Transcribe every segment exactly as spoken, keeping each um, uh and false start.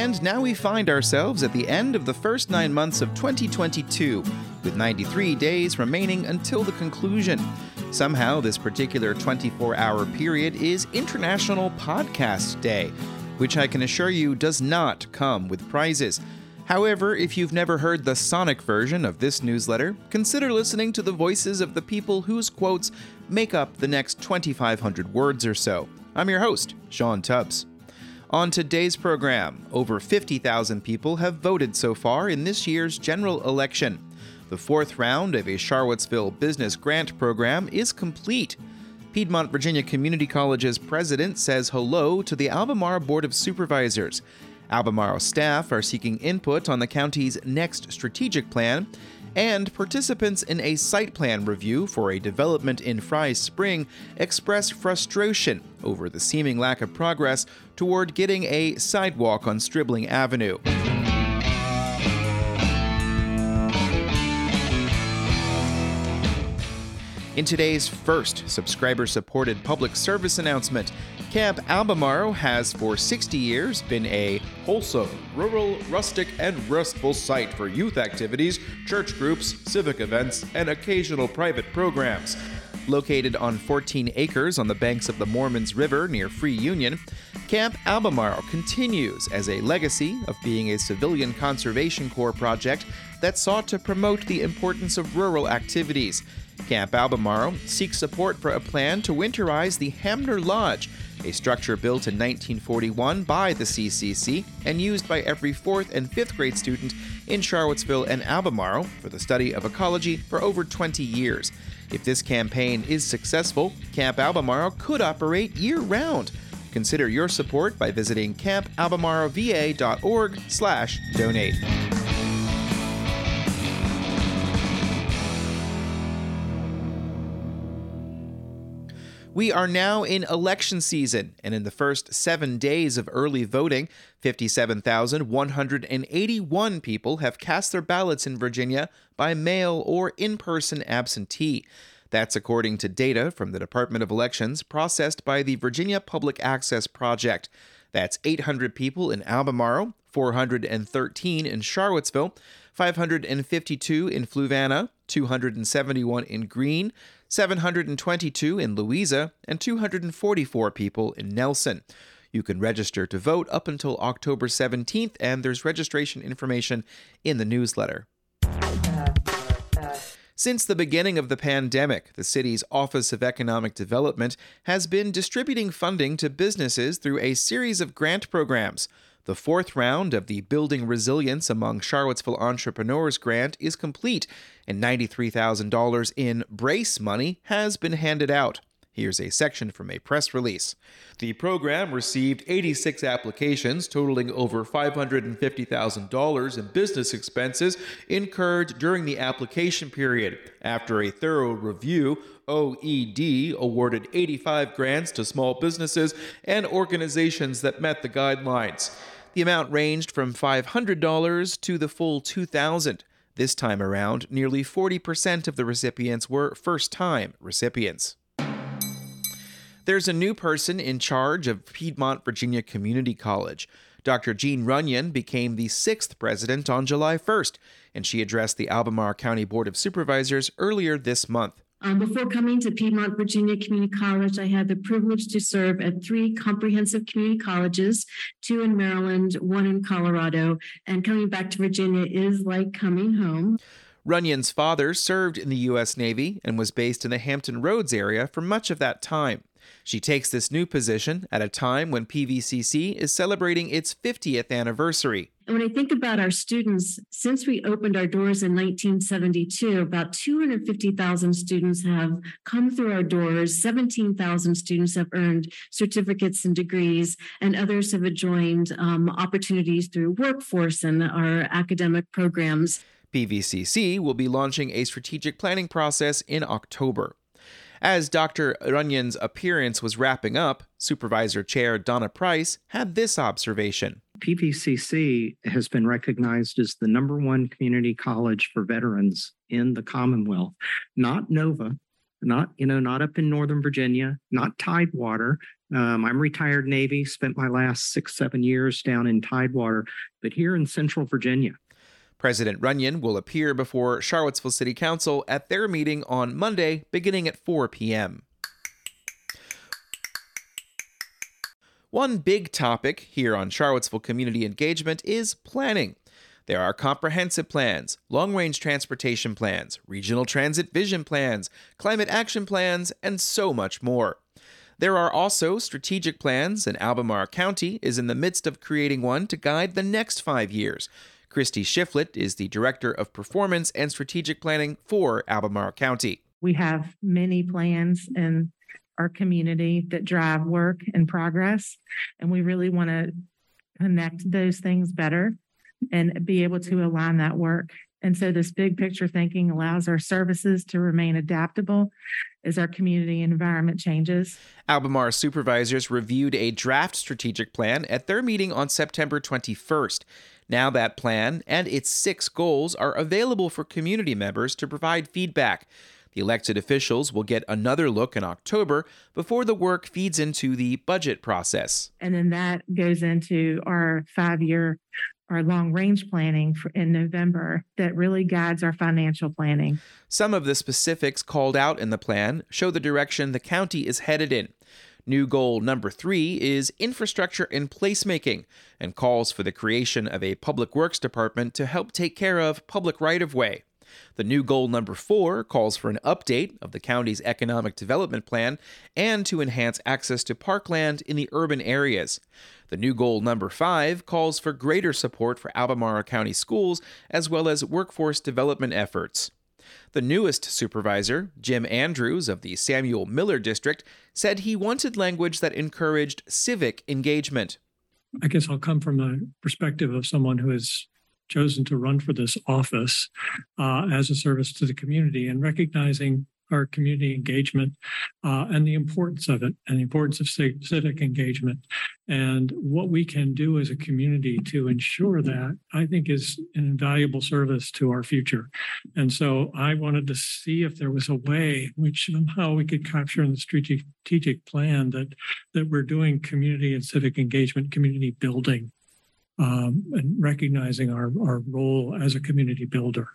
And now we find ourselves at the end of the first nine months of twenty twenty-two, with ninety-three days remaining until the conclusion. Somehow, this particular twenty-four hour period is International Podcast Day, which I can assure you does not come with prizes. However, if you've never heard the sonic version of this newsletter, consider listening to the voices of the people whose quotes make up the next twenty-five hundred words or so. I'm your host, Sean Tubbs. On today's program, over fifty thousand people have voted so far in this year's general election. The fourth round of a Charlottesville business grant program is complete. Piedmont Virginia Community College's president says hello to the Albemarle Board of Supervisors. Albemarle staff are seeking input on the county's next strategic plan, and participants in a site plan review for a development in Fry's Spring express frustration over the seeming lack of progress toward getting a sidewalk on Stribling Avenue. In today's first subscriber-supported public service announcement, Camp Albemarle has for sixty years been a wholesome, rural, rustic, and restful site for youth activities, church groups, civic events, and occasional private programs. Located on fourteen acres on the banks of the Mormons River near Free Union, Camp Albemarle continues as a legacy of being a civilian conservation corps project that sought to promote the importance of rural activities. Camp Albemarle seeks support for a plan to winterize the Hamner Lodge, a structure built in nineteen forty-one by the C C C and used by every fourth and fifth grade student in Charlottesville and Albemarle for the study of ecology for over twenty years. If this campaign is successful, Camp Albemarle could operate year-round. Consider your support by visiting camp albemarle v a dot org slash donate. We are now in election season, and in the first seven days of early voting, fifty-seven thousand one hundred eighty-one people have cast their ballots in Virginia by mail or in-person absentee. That's according to data from the Department of Elections processed by the Virginia Public Access Project. That's eight hundred people in Albemarle, four hundred thirteen in Charlottesville, five hundred fifty-two in Fluvanna, two hundred seventy-one in Greene, seven hundred twenty-two in Louisa, and two hundred forty-four people in Nelson. You can register to vote up until October seventeenth, and there's registration information in the newsletter. Since the beginning of the pandemic, the city's Office of Economic Development has been distributing funding to businesses through a series of grant programs. The fourth round of the Building Resilience Among Charlottesville Entrepreneurs grant is complete, and ninety-three thousand dollars in brace money has been handed out. Here's a section from a press release. The program received eighty-six applications totaling over five hundred fifty thousand dollars in business expenses incurred during the application period. After a thorough review, O E D awarded eighty-five grants to small businesses and organizations that met the guidelines. The amount ranged from five hundred dollars to the full two thousand dollars. This time around, nearly forty percent of the recipients were first-time recipients. There's a new person in charge of Piedmont Virginia Community College. Doctor Jean Runyon became the sixth president on July first, and she addressed the Albemarle County Board of Supervisors earlier this month. Um, before coming to Piedmont Virginia Community College, I had the privilege to serve at three comprehensive community colleges, two in Maryland, one in Colorado, and coming back to Virginia is like coming home. Runyon's father served in the U S Navy and was based in the Hampton Roads area for much of that time. She takes this new position at a time when P V C C is celebrating its fiftieth anniversary. And when I think about our students, since we opened our doors in nineteen seventy-two, about two hundred fifty thousand students have come through our doors. seventeen thousand students have earned certificates and degrees, and others have joined um, opportunities through workforce and our academic programs. P V C C will be launching a strategic planning process in October. As Doctor Runyon's appearance was wrapping up, Supervisor Chair Donna Price had this observation. P V C C has been recognized as the number one community college for veterans in the Commonwealth. Not NOVA, not, you know, not up in Northern Virginia, not Tidewater. Um, I'm retired Navy, spent my last six, seven years down in Tidewater, but here in Central Virginia. President Runyon will appear before Charlottesville City Council at their meeting on Monday, beginning at four p.m. One big topic here on Charlottesville Community Engagement is planning. There are comprehensive plans, long-range transportation plans, regional transit vision plans, climate action plans, and so much more. There are also strategic plans, and Albemarle County is in the midst of creating one to guide the next five years. Christy Shiflett is the Director of Performance and Strategic Planning for Albemarle County. We have many plans in our community that drive work and progress, and we really want to connect those things better and be able to align that work. And so this big picture thinking allows our services to remain adaptable as our community environment changes. Albemarle supervisors reviewed a draft strategic plan at their meeting on September twenty-first. Now that plan and its six goals are available for community members to provide feedback. The elected officials will get another look in October before the work feeds into the budget process. And then that goes into our five-year, our long-range planning for in November that really guides our financial planning. Some of the specifics called out in the plan show the direction the county is headed in. New goal number three is infrastructure and placemaking and calls for the creation of a public works department to help take care of public right-of-way. The new goal number four calls for an update of the county's economic development plan and to enhance access to parkland in the urban areas. The new goal number five calls for greater support for Albemarle County schools as well as workforce development efforts. The newest supervisor, Jim Andrews of the Samuel Miller District, said he wanted language that encouraged civic engagement. I guess I'll come from the perspective of someone who has chosen to run for this office uh, as a service to the community and recognizing our community engagement uh, and the importance of it and the importance of civic engagement and what we can do as a community to ensure that, I think, is an invaluable service to our future. And so I wanted to see if there was a way which somehow we could capture in the strategic plan that, that we're doing community and civic engagement, community building. Um, and recognizing our, our role as a community builder.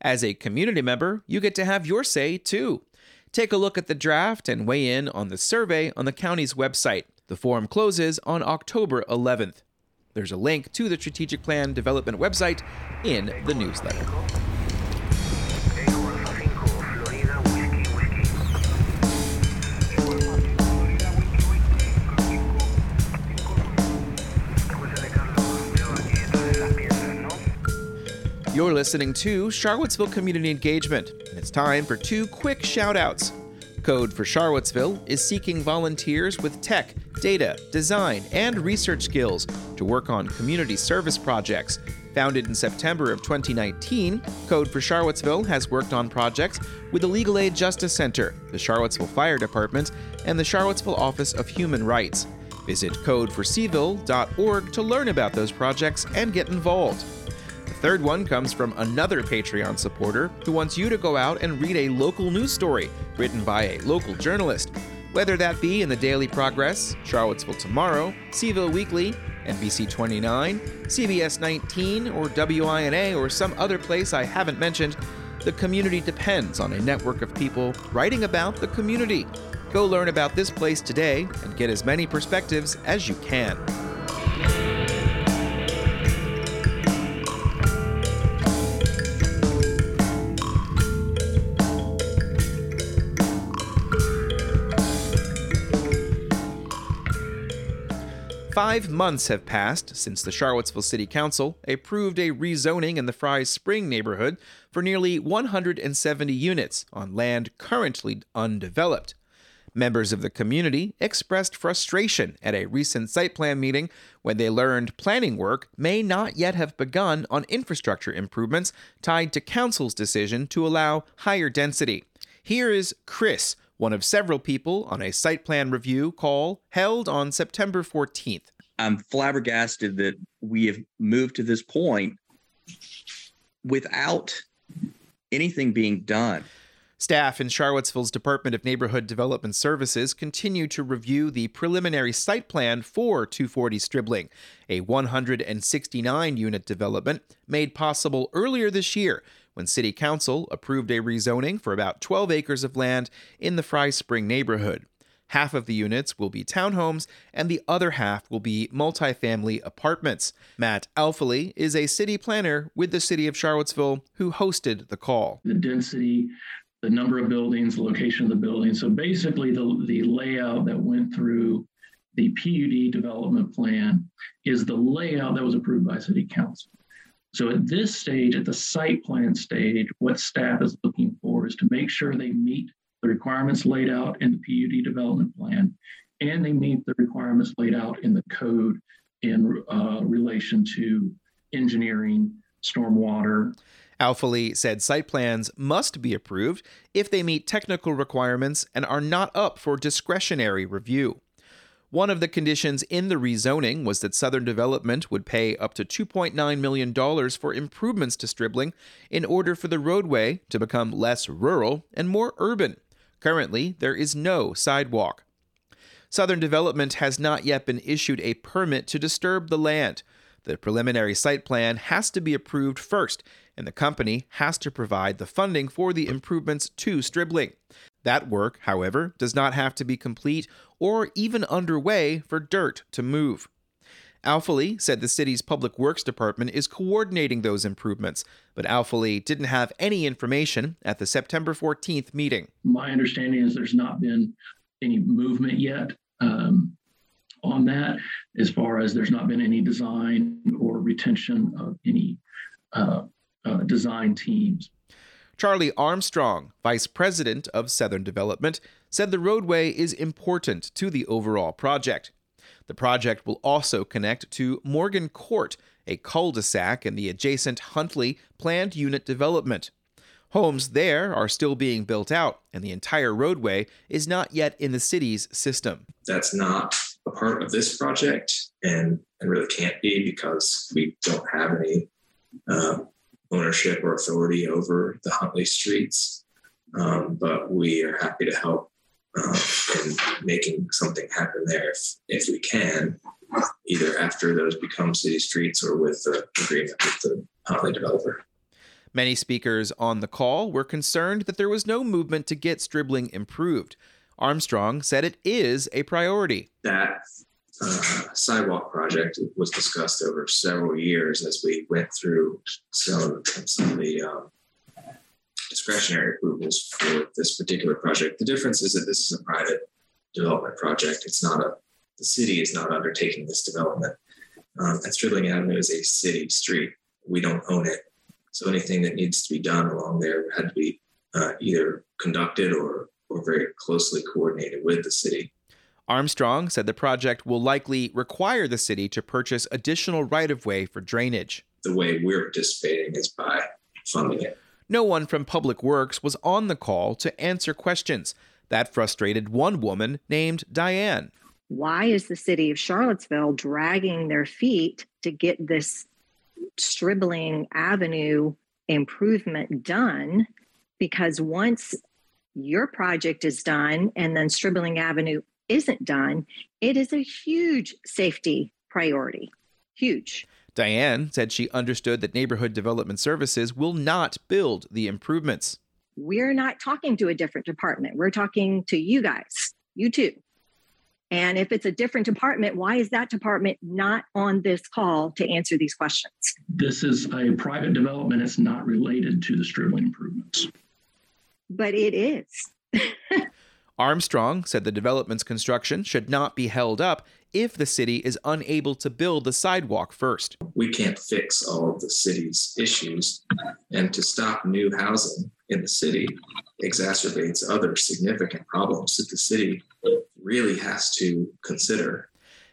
As a community member, you get to have your say, too. Take a look at the draft and weigh in on the survey on the county's website. The forum closes on October eleventh. There's a link to the Strategic Plan Development website in the newsletter. You're listening to Charlottesville Community Engagement, and it's time for two quick shout-outs. Code for Charlottesville is seeking volunteers with tech, data, design, and research skills to work on community service projects. Founded in September of twenty nineteen, Code for Charlottesville has worked on projects with the Legal Aid Justice Center, the Charlottesville Fire Department, and the Charlottesville Office of Human Rights. Visit code for seville dot org to learn about those projects and get involved. The third one comes from another Patreon supporter who wants you to go out and read a local news story written by a local journalist, whether that be in the Daily Progress, Charlottesville Tomorrow, Seville Weekly, N B C twenty-nine, C B S nineteen, or W I N A, or some other place I haven't mentioned. The community depends on a network of people writing about the community. Go learn about this place today and get as many perspectives as you can. Five months have passed since the Charlottesville City Council approved a rezoning in the Fry's Spring neighborhood for nearly one hundred seventy units on land currently undeveloped. Members of the community expressed frustration at a recent site plan meeting when they learned planning work may not yet have begun on infrastructure improvements tied to council's decision to allow higher density. Here is Chris, one of several people on a site plan review call held on September fourteenth. I'm flabbergasted that we have moved to this point without anything being done. Staff in Charlottesville's Department of Neighborhood Development Services continue to review the preliminary site plan for two forty Stribling, a one hundred sixty-nine unit development made possible earlier this year when City Council approved a rezoning for about twelve acres of land in the Fry's Spring neighborhood. Half of the units will be townhomes, and the other half will be multifamily apartments. Matt Alfily is a city planner with the City of Charlottesville who hosted the call. The density, the number of buildings, the location of the building. So basically the, the layout that went through the P U D development plan is the layout that was approved by City Council. So at this stage, at the site plan stage, what staff is looking for is to make sure they meet the requirements laid out in the P U D development plan, and they meet the requirements laid out in the code in uh, relation to engineering, stormwater. Alfily said site plans must be approved if they meet technical requirements and are not up for discretionary review. One of the conditions in the rezoning was that Southern Development would pay up to two point nine million dollars for improvements to Stribling in order for the roadway to become less rural and more urban. Currently, there is no sidewalk. Southern Development has not yet been issued a permit to disturb the land. The preliminary site plan has to be approved first, and the company has to provide the funding for the improvements to Stribling. That work, however, does not have to be complete or even underway for dirt to move. Alfily said the city's Public Works Department is coordinating those improvements, but Alfily didn't have any information at the September fourteenth meeting. My understanding is there's not been any movement yet um, on that, as far as there's not been any design or retention of any uh, uh, design teams. Charlie Armstrong, vice president of Southern Development, said the roadway is important to the overall project. The project will also connect to Morgan Court, a cul-de-sac in the adjacent Huntley planned unit development. Homes there are still being built out, and the entire roadway is not yet in the city's system. That's not a part of this project, and, and really can't be because we don't have any uh, ownership or authority over the Huntley streets, um, but we are happy to help uh, in making something happen there if, if we can, either after those become city streets or with the agreement with the Huntley developer. Many speakers on the call were concerned that there was no movement to get Stribling improved. Armstrong said it is a priority. That Uh, sidewalk project was discussed over several years as we went through some, some of the um, discretionary approvals for this particular project. The difference is that this is a private development project. It's not a, the city is not undertaking this development. Um, and Stribling Avenue is a city street. We don't own it. So anything that needs to be done along there had to be uh, either conducted or, or very closely coordinated with the city. Armstrong said the project will likely require the city to purchase additional right-of-way for drainage. The way we're participating is by funding it. No one from Public Works was on the call to answer questions. That frustrated one woman named Diane. Why is the city of Charlottesville dragging their feet to get this Stribling Avenue improvement done? Because once your project is done and then Stribling Avenue isn't done, it is a huge safety priority. Huge. Diane said she understood that Neighborhood Development Services will not build the improvements. We're not talking to a different department. We're talking to you guys, you too. And if it's a different department, why is that department not on this call to answer these questions? This is a private development. It's not related to the Stribling improvements. But it is. Armstrong said the development's construction should not be held up if the city is unable to build the sidewalk first. We can't fix all of the city's issues, and to stop new housing in the city exacerbates other significant problems that the city really has to consider.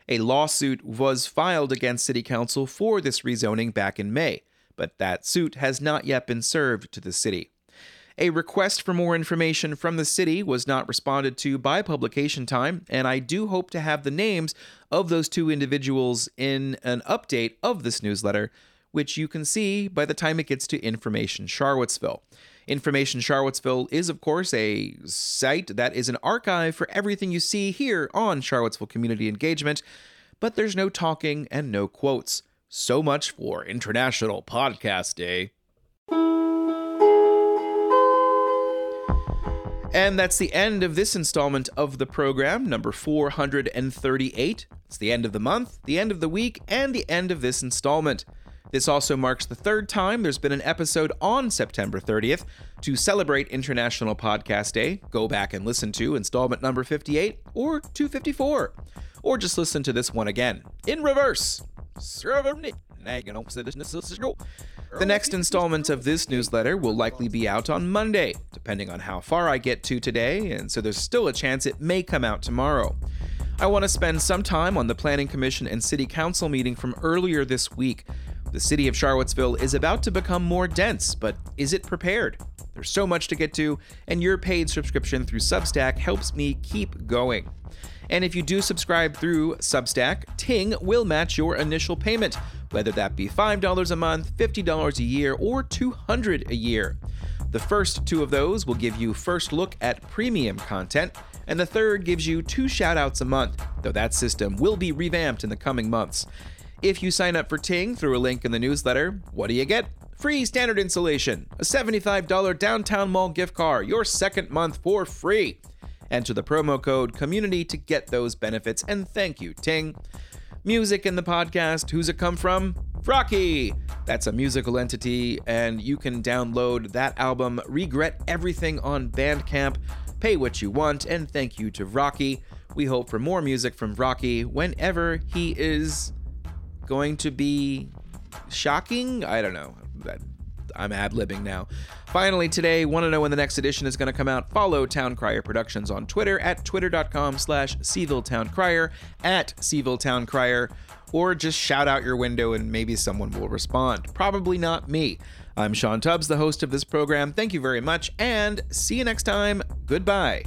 A lawsuit was filed against City Council for this rezoning back in May, but that suit has not yet been served to the city. A request for more information from the city was not responded to by publication time, and I do hope to have the names of those two individuals in an update of this newsletter, which you can see by the time it gets to Information Charlottesville. Information Charlottesville is, of course, a site that is an archive for everything you see here on Charlottesville Community Engagement, but there's no talking and no quotes. So much for International Podcast Day. And that's the end of this installment of the program, number four hundred thirty-eight. It's the end of the month, the end of the week, and the end of this installment. This also marks the third time there's been an episode on September thirtieth to celebrate International Podcast Day. Go back and listen to installment number fifty-eight or two fifty-four, or just listen to this one again in reverse. The next installment of this newsletter will likely be out on Monday, depending on how far I get to today, and so there's still a chance it may come out tomorrow. I want to spend some time on the Planning Commission and City Council meeting from earlier this week. The city of Charlottesville is about to become more dense, but is it prepared? There's so much to get to, and your paid subscription through Substack helps me keep going. And if you do subscribe through Substack, Ting will match your initial payment, whether that be five dollars a month, fifty dollars a year, or two hundred dollars a year. The first two of those will give you first look at premium content, and the third gives you two shout-outs a month, though that system will be revamped in the coming months. If you sign up for Ting through a link in the newsletter, what do you get? Free standard installation, a seventy-five dollars downtown mall gift card, your second month for free. Enter the promo code COMMUNITY to get those benefits, and thank you, Ting. Music in the podcast, who's it come from? Vrocky! That's a musical entity, and you can download that album, Regret Everything, on Bandcamp. Pay what you want, and thank you to Vrocky. We hope for more music from Vrocky whenever he is going to be shocking? I don't know. That I'm ad-libbing now. Finally, today, want to know when the next edition is going to come out? Follow Town Crier Productions on Twitter at twitter.com slash Seville Town Crier, at Seville Town Crier, or just shout out your window and maybe someone will respond. Probably not me. I'm Sean Tubbs, the host of this program. Thank you very much, and see you next time. Goodbye.